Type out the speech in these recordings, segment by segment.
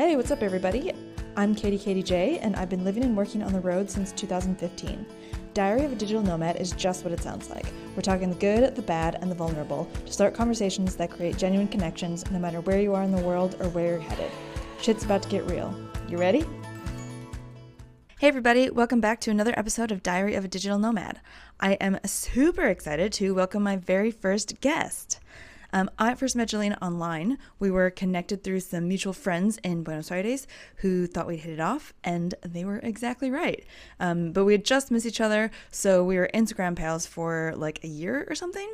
Hey, what's up everybody? I'm Katie J, and I've been living and working on the road since 2015. Diary of a Digital Nomad is just what it sounds like. We're talking the good, the bad, and the vulnerable to start conversations that create genuine connections no matter where you are in the world or where you're headed. Shit's about to get real. You ready? Hey everybody, welcome back to another episode of Diary of a Digital Nomad. I am super excited to welcome my very first guest. I first met Jelena online. We were connected through some mutual friends in Buenos Aires who thought we'd hit it off, and they were exactly right. But we had just missed each other, so we were Instagram pals for like a year or something.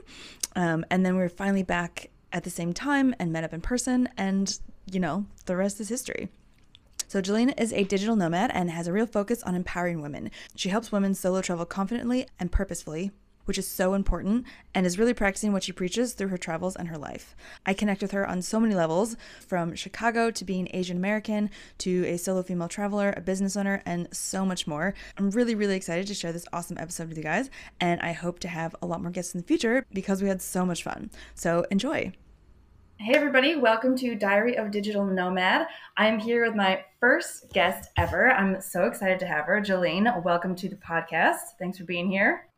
And then we were finally back at the same time and met up in person, and you know, the rest is history. So Jelena is a digital nomad and has a real focus on empowering women. She helps women solo travel confidently and purposefully, which is so important, and is really practicing what she preaches through her travels and her life. I connect with her on so many levels, from Chicago to being Asian American to a solo female traveler, a business owner, and so much more. I'm really excited to share this awesome episode with you guys, and I hope to have a lot more guests in the future because we had so much fun. So enjoy. Hey everybody, welcome to Diary of Digital Nomad. I'm here with my first guest ever. I'm so excited to have her. Geleen, welcome to the podcast. Thanks for being here.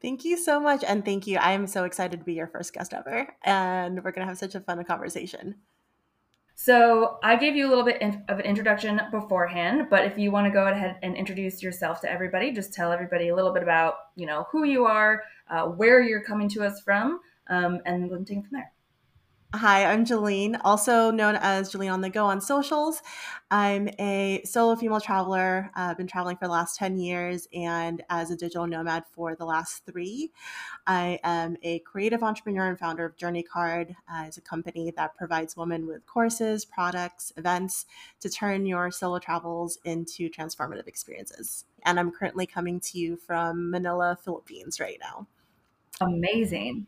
Thank you so much, and thank you. I am so excited to be your first guest ever, and we're going to have such a fun conversation. So I gave you a little bit of an introduction beforehand, but if you want to go ahead and introduce yourself to everybody, just tell everybody a little bit about, you know, who you are, where you're coming to us from, and we'll take it from there. Hi, I'm Geleen, also known as Geleen on the Go on socials. I'm a solo female traveler. I've been traveling for the last 10 years and as a digital nomad for the last 3. I am a creative entrepreneur and founder of Journey Card. It's a company that provides women with courses, products, events to turn your solo travels into transformative experiences. And I'm currently coming to you from Manila, Philippines right now. Amazing.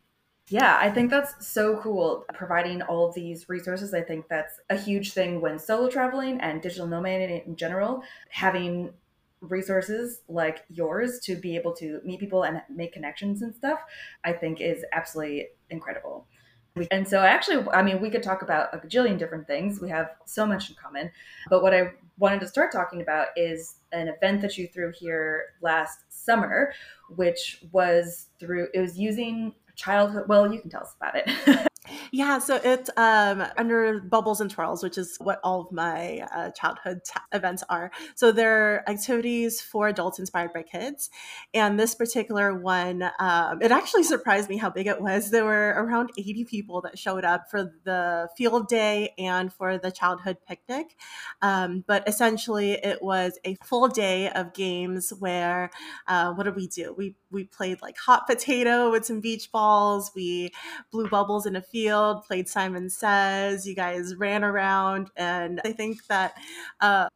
Yeah, I think that's so cool, providing all of these resources. I think that's a huge thing when solo traveling and digital nomading in general, having resources like yours to be able to meet people and make connections and stuff, I think is absolutely incredible. And so actually, I mean, we could talk about a gajillion different things. We have so much in common. But what I wanted to start talking about is an event that you threw here last summer, which was through, it was using childhood. Well, you can tell us about it. Yeah. So it's under Bubbles and Twirls, which is what all of my childhood events are. So they're activities for adults inspired by kids. And this particular one, it actually surprised me how big it was. There were around 80 people that showed up for the field day and for the childhood picnic. But essentially, it was a full day of games where what do? We played like hot potato with some beach balls. We blew bubbles in a field, played Simon Says, you guys ran around, and I think that an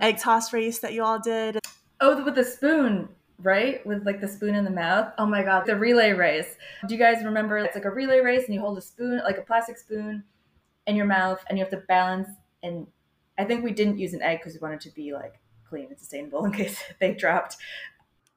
egg toss race that you all did. Oh, with the spoon, right? With like the spoon in the mouth. Oh my God, the relay race. Do you guys remember it's like a relay race and you hold a spoon, like a plastic spoon in your mouth and you have to balance? And I think we didn't use an egg because we wanted to be like clean and sustainable in case they dropped.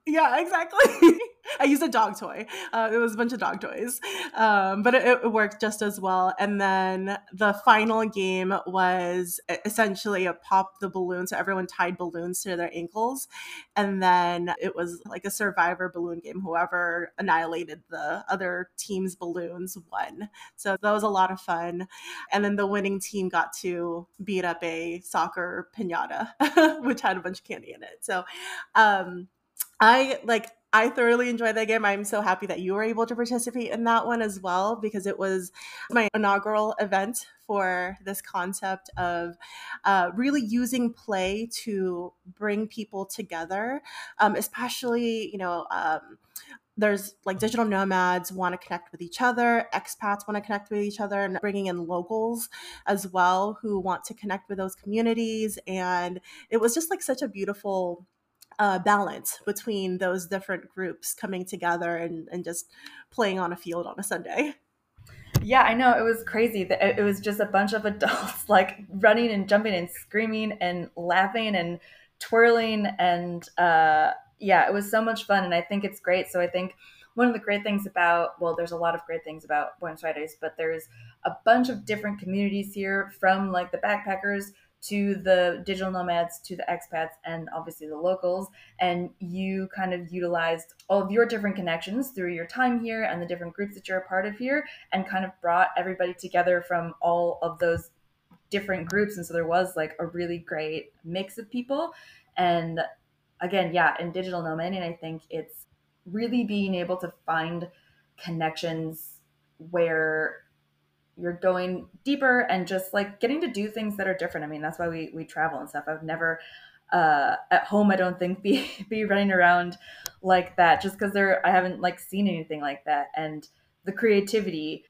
Yeah, exactly. I used a dog toy. It was a bunch of dog toys, but it worked just as well. And then the final game was essentially a pop the balloon. So everyone tied balloons to their ankles. And then it was like a survivor balloon game. Whoever annihilated the other team's balloons won. So that was a lot of fun. And then the winning team got to beat up a soccer piñata, which had a bunch of candy in it. So, I thoroughly enjoyed that game. I'm so happy that you were able to participate in that one as well, because it was my inaugural event for this concept of really using play to bring people together, especially, you know, there's like digital nomads want to connect with each other, expats want to connect with each other, and bringing in locals as well who want to connect with those communities. And it was just like such a beautiful balance between those different groups coming together and just playing on a field on a Sunday. Yeah, I know. It was crazy. It was just a bunch of adults like running and jumping and screaming and laughing and twirling. And yeah, it was so much fun. And I think it's great. So I think one of the great things about, well, there's a lot of great things about Buenos Aires, but there's a bunch of different communities here, from like the backpackers to the digital nomads, to the expats, and obviously the locals. And you kind of utilized all of your different connections through your time here and the different groups that you're a part of here, and kind of brought everybody together from all of those different groups. And so there was like a really great mix of people. And again, yeah, in digital nomading, I think it's really being able to find connections where you're going deeper and just like getting to do things that are different. I mean, that's why we travel and stuff. I've never at home, I don't think be running around like that, just because I haven't like seen anything like that. And the creativity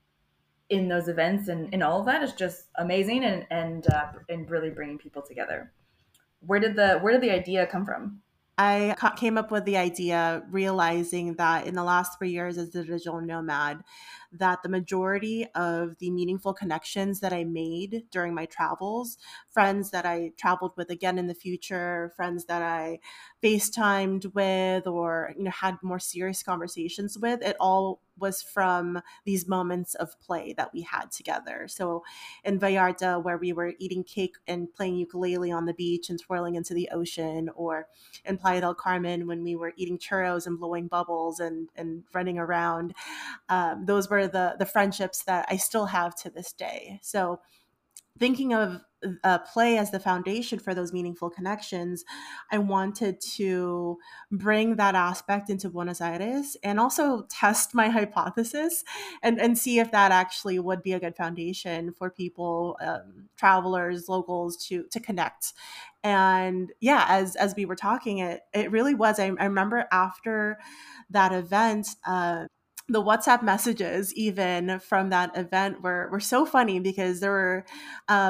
in those events and in all of that is just amazing, and really bringing people together. Where did the idea come from? I came up with the idea realizing that in the last 3 years as a digital nomad, that the majority of the meaningful connections that I made during my travels, friends that I traveled with again in the future, friends that I FaceTimed with or had more serious conversations with, it all was from these moments of play that we had together. So in Vallarta, where we were eating cake and playing ukulele on the beach and swirling into the ocean, or in Playa del Carmen when we were eating churros and blowing bubbles and running around, those were the friendships that I still have to this day. So thinking of play as the foundation for those meaningful connections, I wanted to bring that aspect into Buenos Aires and also test my hypothesis and see if that actually would be a good foundation for people, travelers, locals to connect. And yeah, as we were talking, it really was. I remember after that event, the WhatsApp messages even from that event were so funny, because there were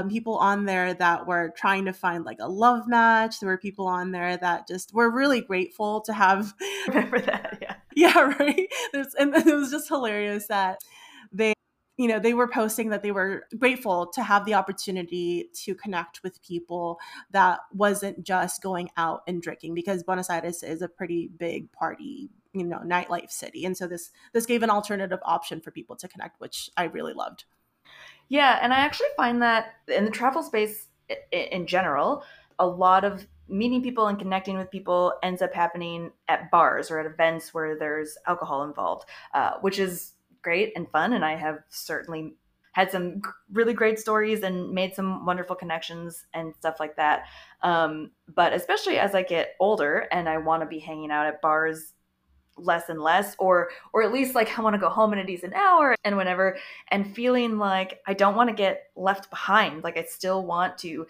people on there that were trying to find like a love match. There were people on there that just were really grateful to have. Remember that, yeah. Yeah, right? And it was just hilarious that they were posting that they were grateful to have the opportunity to connect with people that wasn't just going out and drinking, because Buenos Aires is a pretty big party, nightlife city. And so this gave an alternative option for people to connect, which I really loved. Yeah. And I actually find that in the travel space in general, a lot of meeting people and connecting with people ends up happening at bars or at events where there's alcohol involved, which is great and fun. And I have certainly had some really great stories and made some wonderful connections and stuff like that. But especially as I get older and I want to be hanging out at bars less and less, or at least like I want to go home in at least an hour and whenever, and feeling like I don't want to get left behind. Like I still want to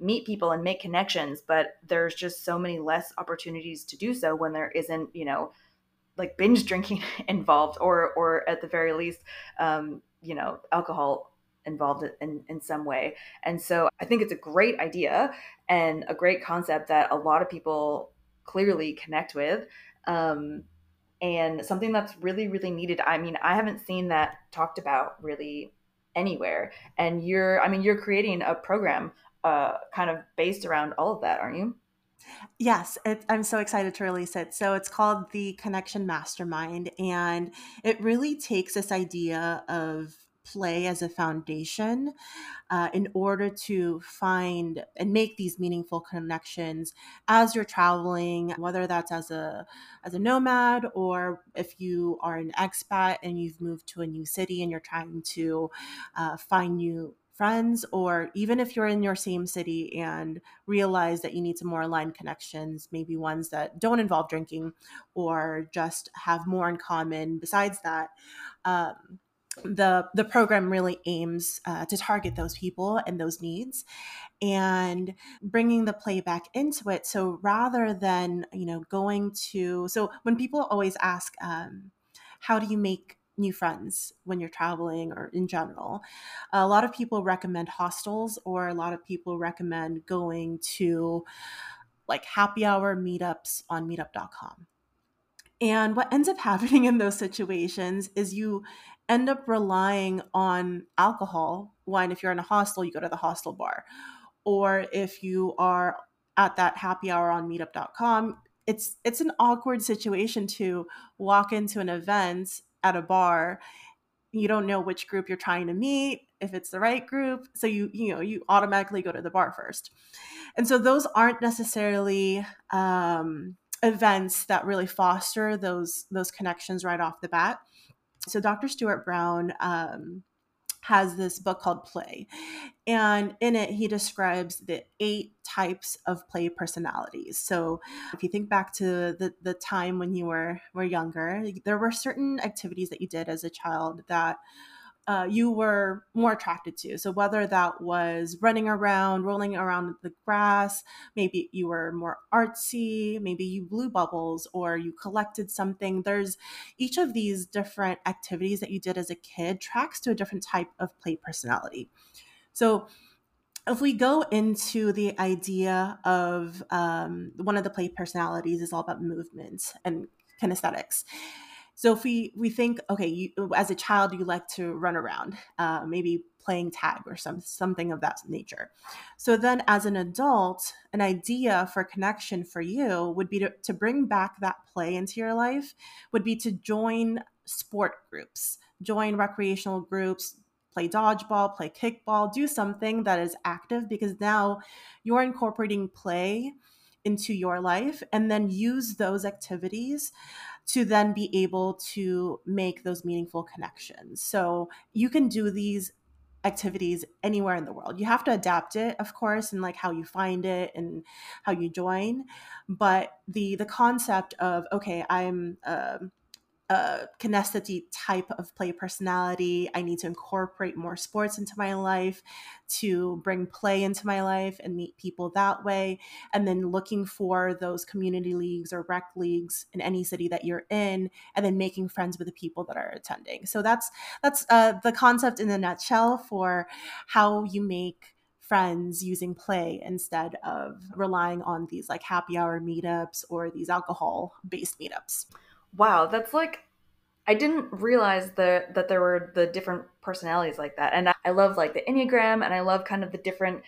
meet people and make connections, but there's just so many less opportunities to do so when there isn't, like binge drinking involved, or at the very least, alcohol involved in some way. And so I think it's a great idea and a great concept that a lot of people clearly connect with. And something that's really, really needed. I mean, I haven't seen that talked about really anywhere. And you're creating a program, kind of based around all of that, aren't you? Yes, I'm so excited to release it. So it's called The Connection Mastermind, and it really takes this idea of play as a foundation in order to find and make these meaningful connections as you're traveling, whether that's as a nomad, or if you are an expat and you've moved to a new city and you're trying to find new friends, or even if you're in your same city and realize that you need some more aligned connections, maybe ones that don't involve drinking or just have more in common. Besides that, the program really aims to target those people and those needs, and bringing the play back into it. So rather than, so when people always ask, how do you make new friends when you're traveling or in general, a lot of people recommend hostels, or a lot of people recommend going to like happy hour meetups on meetup.com. And what ends up happening in those situations is you end up relying on alcohol. One, if you're in a hostel, you go to the hostel bar, or if you are at that happy hour on meetup.com, it's an awkward situation to walk into an event at a bar, You don't know which group you're trying to meet, if it's the right group. So you automatically go to the bar first. And so those aren't necessarily events that really foster those connections right off the bat. So Dr. Stuart Brown has this book called Play. And in it, he describes the 8 types of play personalities. So if you think back to the time when you were younger, there were certain activities that you did as a child that you were more attracted to. So whether that was running around, rolling around the grass, maybe you were more artsy, maybe you blew bubbles or you collected something. There's each of these different activities that you did as a kid tracks to a different type of play personality. So if we go into the idea of one of the play personalities is all about movement and kinesthetics. So if we think, okay, you, as a child, you like to run around, maybe playing tag or something of that nature. So then as an adult, an idea for connection for you would be to bring back that play into your life, would be to join sport groups, join recreational groups, play dodgeball, play kickball, do something that is active, because now you're incorporating play into your life and then use those activities to then be able to make those meaningful connections. So you can do these activities anywhere in the world. You have to adapt it, of course, and like how you find it and how you join. But the concept of, okay, I'm a kinesthetic type of play personality. I need to incorporate more sports into my life to bring play into my life and meet people that way. And then looking for those community leagues or rec leagues in any city that you're in, and then making friends with the people that are attending. So that's the concept in a nutshell for how you make friends using play instead of relying on these like happy hour meetups or these alcohol-based meetups. Wow, that's like, I didn't realize that there were the different personalities like that. And I love like the Enneagram, and I love kind of the different,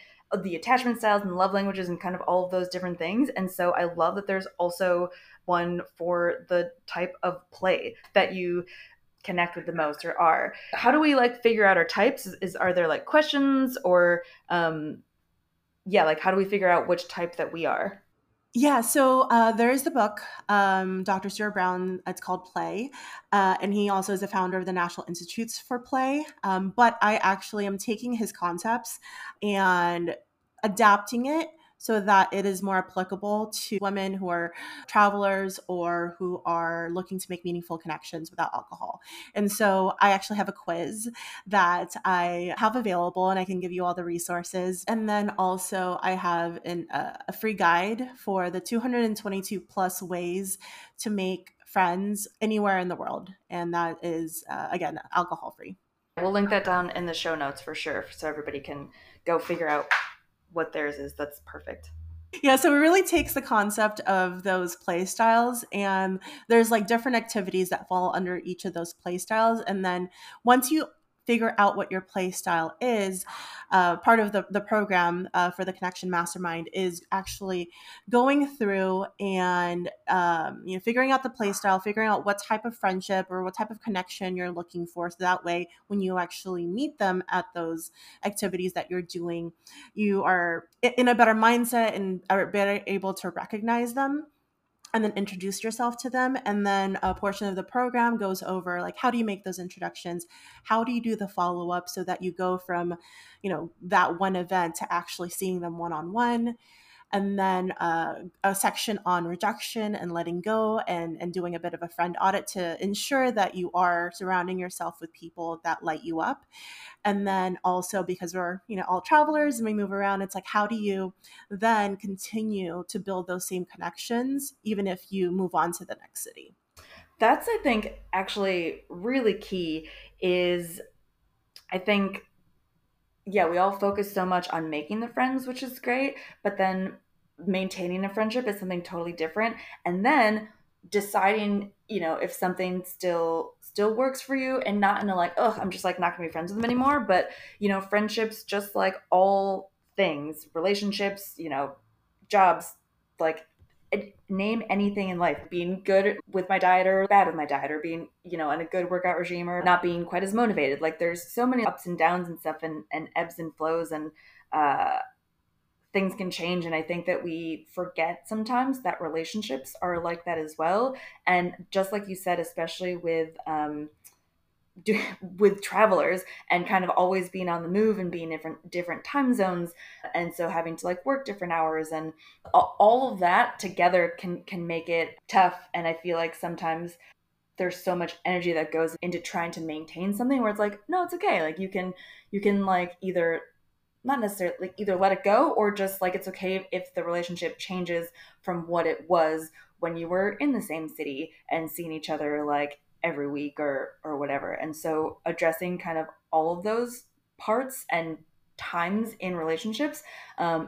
the attachment styles and love languages and kind of all of those different things. And so I love that there's also one for the type of play that you connect with the most or are. How do we like figure out our types? Are there like questions or, like how do we figure out which type that we are? Yeah, so there is the book, Dr. Stuart Brown, it's called Play, and he also is the founder of the National Institutes for Play, but I actually am taking his concepts and adapting it so that it is more applicable to women who are travelers or who are looking to make meaningful connections without alcohol. And so I actually have a quiz that I have available, and I can give you all the resources. And then also I have a free guide for the 222 plus ways to make friends anywhere in the world. And that is, again, alcohol-free. We'll link that down in the show notes for sure, so everybody can go figure out what theirs is. That's perfect. Yeah, so it really takes the concept of those play styles, and there's like different activities that fall under each of those play styles. And then once you figure out what your play style is, part of the program for the Connection Mastermind is actually going through and figuring out the play style, figuring out what type of friendship or what type of connection you're looking for. So that way, when you actually meet them at those activities that you're doing, you are in a better mindset and are better able to recognize them, and then introduce yourself to them. And then a portion of the program goes over like, how do you make those introductions? How do you do the follow-up so that you go from, that one event to actually seeing them one-on-one? And then a section on rejection and letting go and doing a bit of a friend audit to ensure that you are surrounding yourself with people that light you up. And then also, because we're all travelers and we move around, it's like, how do you then continue to build those same connections even if you move on to the next city? That's, I think, actually really key is, I think, yeah, we all focus so much on making the friends, which is great, but then maintaining a friendship is something totally different. And then deciding, if something still works for you, and not in a like, oh, I'm just like not gonna be friends with them anymore. But, friendships, just like all things, relationships, jobs, like name anything in life, being good with my diet or bad with my diet, or being, in a good workout regime or not being quite as motivated. Like there's so many ups and downs and stuff and ebbs and flows and things can change. And I think that we forget sometimes that relationships are like that as well. And just like you said, especially with travelers and kind of always being on the move and being different time zones. And so having to like work different hours and all of that together can make it tough. And I feel like sometimes there's so much energy that goes into trying to maintain something where it's like, no, it's okay. Like you can like either not necessarily like either let it go or just like, it's okay if the relationship changes from what it was when you were in the same city and seeing each other like every week or whatever. And so addressing kind of all of those parts and times in relationships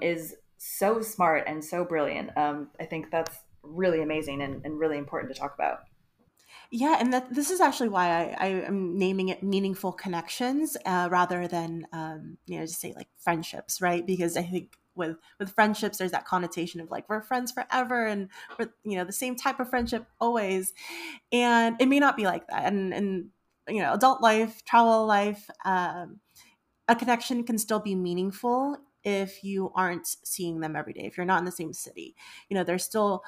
is so smart and so brilliant. I think that's really amazing and really important to talk about. Yeah. And this is actually why I am naming it meaningful connections rather than, just say like friendships, right? Because I think with friendships, there's that connotation of like, we're friends forever and we're, the same type of friendship always. And it may not be like that. And adult life, travel life, a connection can still be meaningful if you aren't seeing them every day, if you're not in the same city. There's still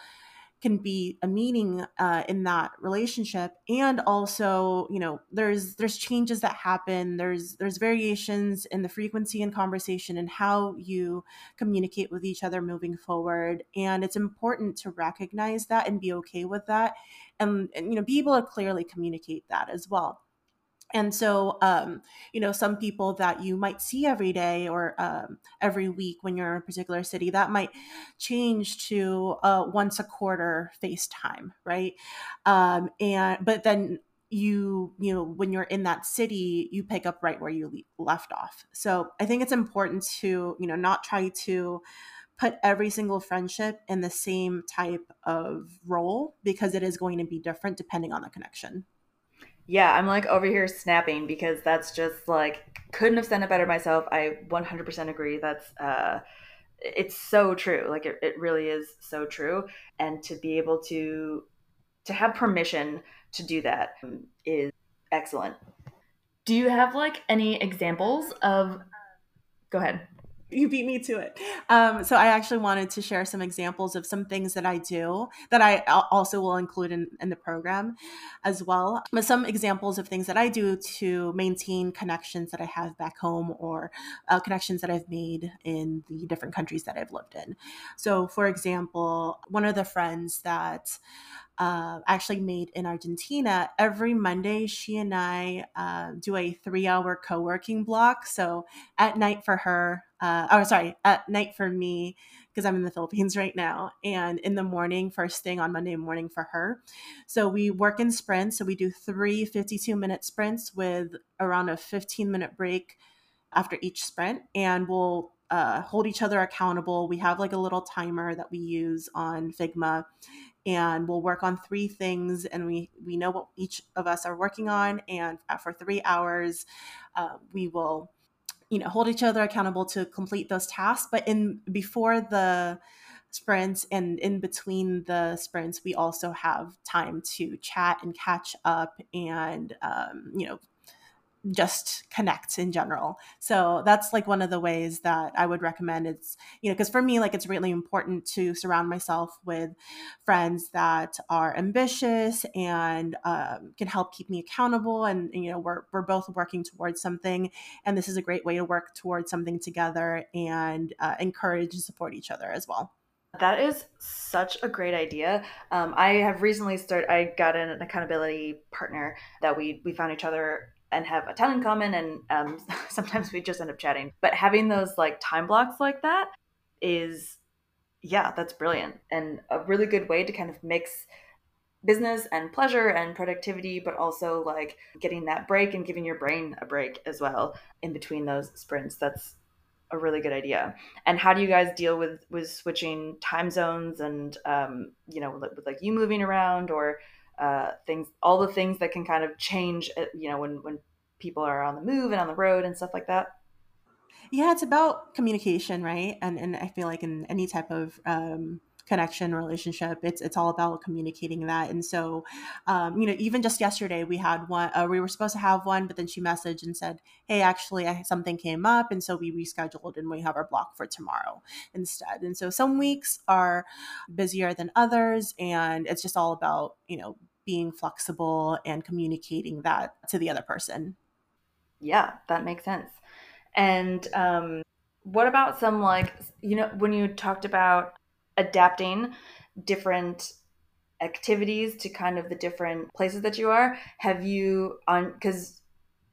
can be a meaning in that relationship. And also, there's changes that happen. There's variations in the frequency and conversation and how you communicate with each other moving forward. And it's important to recognize that and be okay with that and be able to clearly communicate that as well. And so, some people that you might see every day or every week when you're in a particular city, that might change to once a quarter FaceTime, right? But then you when you're in that city, you pick up right where you left off. So I think it's important to, not try to put every single friendship in the same type of role because it is going to be different depending on the connection. Yeah, I'm like over here snapping because that's just like, couldn't have said it better myself. I 100% agree. That's, it's so true. Like it really is so true. And to be able to have permission to do that is excellent. Do you have like any examples of, go ahead. You beat me to it. So I actually wanted to share some examples of some things that I do that I also will include in the program as well. But some examples of things that I do to maintain connections that I have back home or connections that I've made in the different countries that I've lived in. So for example, one of the friends that actually made in Argentina, every Monday, she and I do a 3-hour co-working block. So at night for her, at night for me, because I'm in the Philippines right now, and in the morning, first thing on Monday morning for her. So we work in sprints. So we do 3 52-minute sprints with around a 15-minute break after each sprint, and we'll hold each other accountable. We have like a little timer that we use on Figma, and we'll work on 3 things, and we know what each of us are working on. And for 3 hours, we will, hold each other accountable to complete those tasks. But before the sprints and in between the sprints, we also have time to chat and catch up and, just connect in general. So that's like one of the ways that I would recommend. It's, because for me, like, it's really important to surround myself with friends that are ambitious and can help keep me accountable. And we're both working towards something, and this is a great way to work towards something together and encourage and support each other as well. That is such a great idea. I have recently I got an accountability partner that we found each other and have a ton in common, and sometimes we just end up chatting. But having those like time blocks like that is, yeah, that's brilliant, and a really good way to kind of mix business and pleasure and productivity, but also like getting that break and giving your brain a break as well in between those sprints. That's a really good idea. And how do you guys deal with switching time zones and, with like you moving around or things, all the things that can kind of change, when people are on the move and on the road and stuff like that? Yeah, it's about communication, right? And I feel like in any type of connection, relationship. It's all about communicating that. And so, even just yesterday we had one, we were supposed to have one, but then she messaged and said, hey, actually something came up. And so we rescheduled and we have our block for tomorrow instead. And so some weeks are busier than others. And it's just all about, being flexible and communicating that to the other person. Yeah, that makes sense. And what about some when you talked about adapting different activities to kind of the different places that you are, because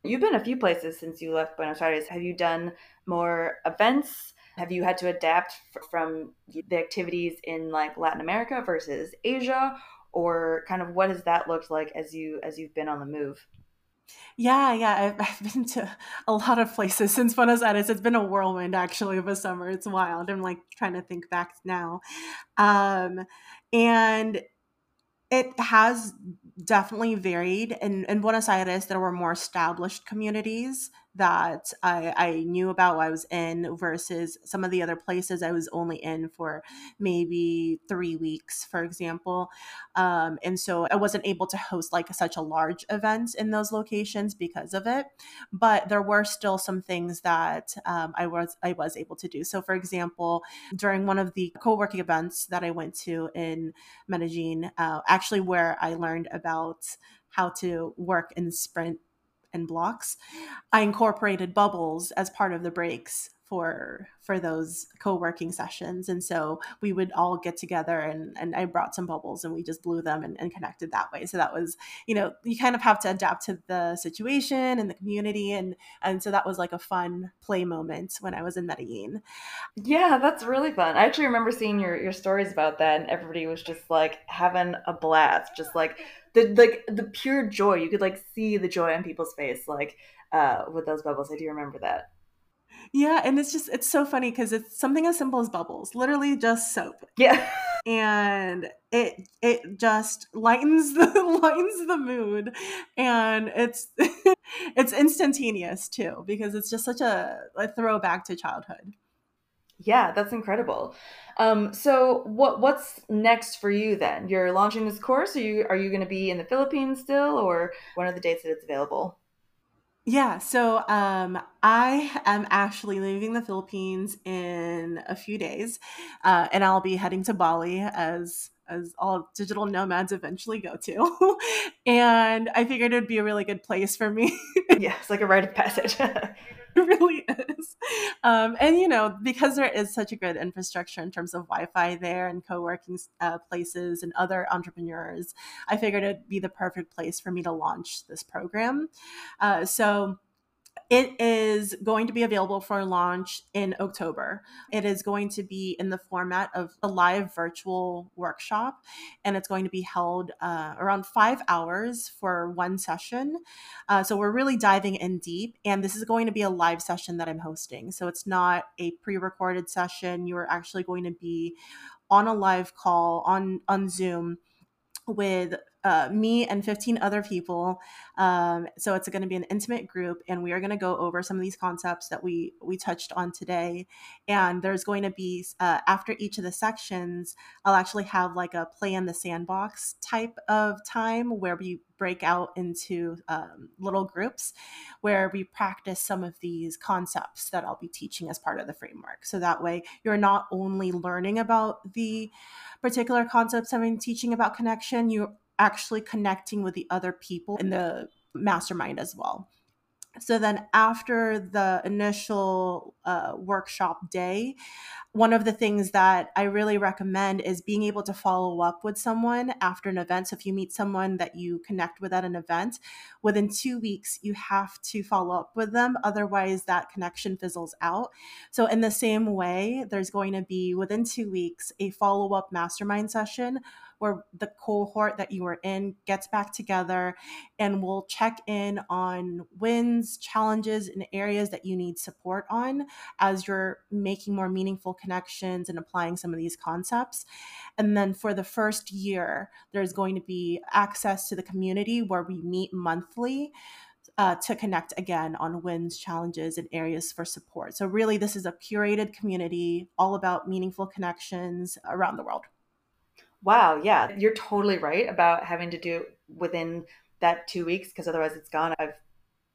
you've been a few places since you left Buenos Aires. Have you done more events? Have you had to adapt from the activities in Latin America versus Asia? Or kind of what has that looked like as you've been on the move? Yeah. I've been to a lot of places since Buenos Aires. It's been a whirlwind, actually, of a summer. It's wild. I'm trying to think back now. And it has definitely varied. In Buenos Aires, there were more established communities that I knew about while I was in, versus some of the other places I was only in for maybe 3 weeks, for example. And so I wasn't able to host such a large event in those locations because of it. But there were still some things that I was able to do. So for example, during one of the co-working events that I went to in Medellin, actually where I learned about how to work in sprint and blocks, I incorporated bubbles as part of the breaks for those co-working sessions. And so we would all get together and I brought some bubbles and we just blew them and connected that way. So that was, you kind of have to adapt to the situation and the community. And so that was a fun play moment when I was in Medellin. Yeah, that's really fun. I actually remember seeing your stories about that, and everybody was just having a blast, just the pure joy. You could see the joy on people's face, with those bubbles. I do remember that. Yeah. And it's so funny because it's something as simple as bubbles, literally just soap. Yeah. And it just lightens the mood. And it's instantaneous too, because it's just such a throwback to childhood. Yeah, that's incredible. So what's next for you then? You're launching this course. Are you going to be in the Philippines still, or when are the dates that it's available? Yeah, so I am actually leaving the Philippines in a few days, and I'll be heading to Bali as all digital nomads eventually go to. And I figured it'd be a really good place for me. Yeah, it's like a rite of passage. It really is. Because there is such a good infrastructure in terms of Wi-Fi there and co-working places and other entrepreneurs, I figured it'd be the perfect place for me to launch this program. So it is going to be available for launch in October. It is going to be in the format of a live virtual workshop, and it's going to be held around 5 hours for one session. So we're really diving in deep, and this is going to be a live session that I'm hosting. So it's not a pre-recorded session. You are actually going to be on a live call on Zoom with me and 15 other people. So it's going to be an intimate group, and we are going to go over some of these concepts that we touched on today. And there's going to be, after each of the sections, I'll actually have a play in the sandbox type of time where we break out into little groups where we practice some of these concepts that I'll be teaching as part of the framework. So that way you're not only learning about the particular concepts I'm teaching about connection, you're actually connecting with the other people in the mastermind as well. So then after the initial workshop day, one of the things that I really recommend is being able to follow up with someone after an event. So if you meet someone that you connect with at an event, within 2 weeks, you have to follow up with them. Otherwise, that connection fizzles out. So in the same way, there's going to be within 2 weeks, a follow-up mastermind session where the cohort that you were in gets back together and we'll check in on wins, challenges, and areas that you need support on as you're making more meaningful connections and applying some of these concepts. And then for the first year, there's going to be access to the community where we meet monthly to connect again on wins, challenges, and areas for support. So really, this is a curated community all about meaningful connections around the world. Wow. Yeah. You're totally right about having to do within that 2 weeks, because otherwise it's gone. I've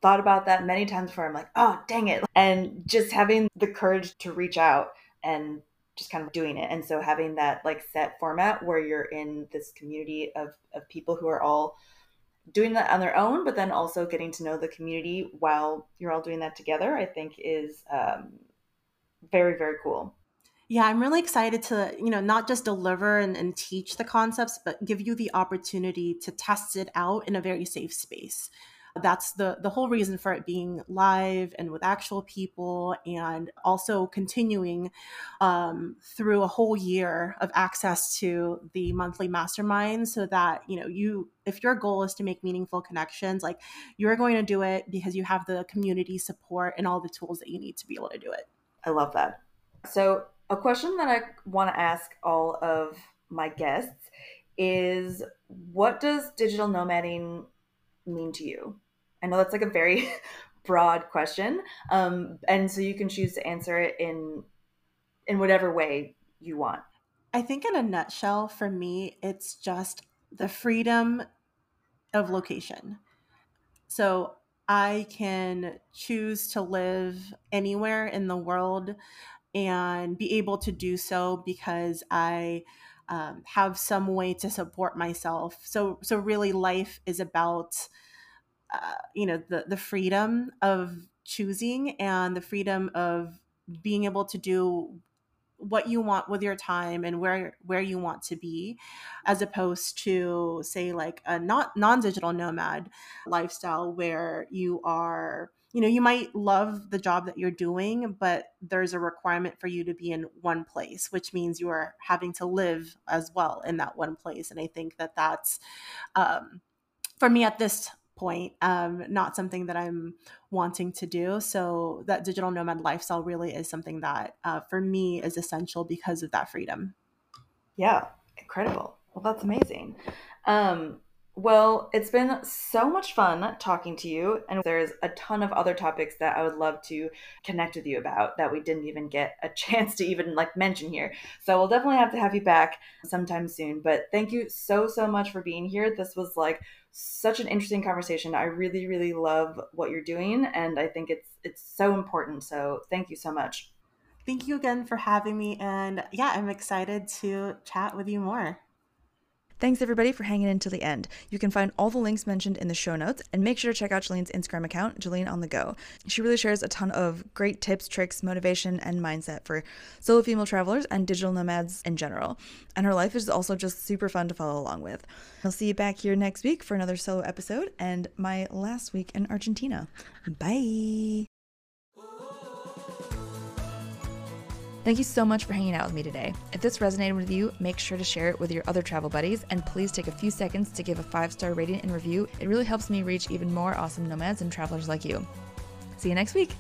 thought about that many times before. I'm like, oh, dang it. And just having the courage to reach out and just kind of doing it. And so having that like set format where you're in this community of people who are all doing that on their own, but then also getting to know the community while you're all doing that together, I think is very, very cool. Yeah, I'm really excited to, you know, not just deliver and teach the concepts, but give you the opportunity to test it out in a very safe space. That's the whole reason for it being live and with actual people, and also continuing through a whole year of access to the monthly mastermind, so that, you know, you, if your goal is to make meaningful connections, like, you're going to do it because you have the community support and all the tools that you need to be able to do it. I love that. So a question that I want to ask all of my guests is, what does digital nomading mean to you? I know that's like a very broad question. And so you can choose to answer it in whatever way you want. I think in a nutshell, for me, it's just the freedom of location. So I can choose to live anywhere in the world and be able to do so because I have some way to support myself. So really, life is about, the freedom of choosing and the freedom of being able to do what you want with your time and where you want to be, as opposed to, say, like a non-digital nomad lifestyle where you are, you know, you might love the job that you're doing, but there's a requirement for you to be in one place, which means you are having to live as well in that one place. And I think that that's, for me at this point, not something that I'm wanting to do. So that digital nomad lifestyle really is something that for me is essential because of that freedom. Yeah. Incredible. Well, that's amazing. Well, it's been so much fun talking to you. And there's a ton of other topics that I would love to connect with you about that we didn't even get a chance to even like mention here. So we'll definitely have to have you back sometime soon. But thank you so, so much for being here. This was like such an interesting conversation. I really, really love what you're doing. And I think it's so important. So thank you so much. Thank you again for having me. And yeah, I'm excited to chat with you more. Thanks everybody for hanging in till the end. You can find all the links mentioned in the show notes, and make sure to check out Jeleen's Instagram account, Geleen on the Go. She really shares a ton of great tips, tricks, motivation, and mindset for solo female travelers and digital nomads in general. And her life is also just super fun to follow along with. I'll see you back here next week for another solo episode and my last week in Argentina. Bye! Thank you so much for hanging out with me today. If this resonated with you, make sure to share it with your other travel buddies, and please take a few seconds to give a 5-star rating and review. It really helps me reach even more awesome nomads and travelers like you. See you next week.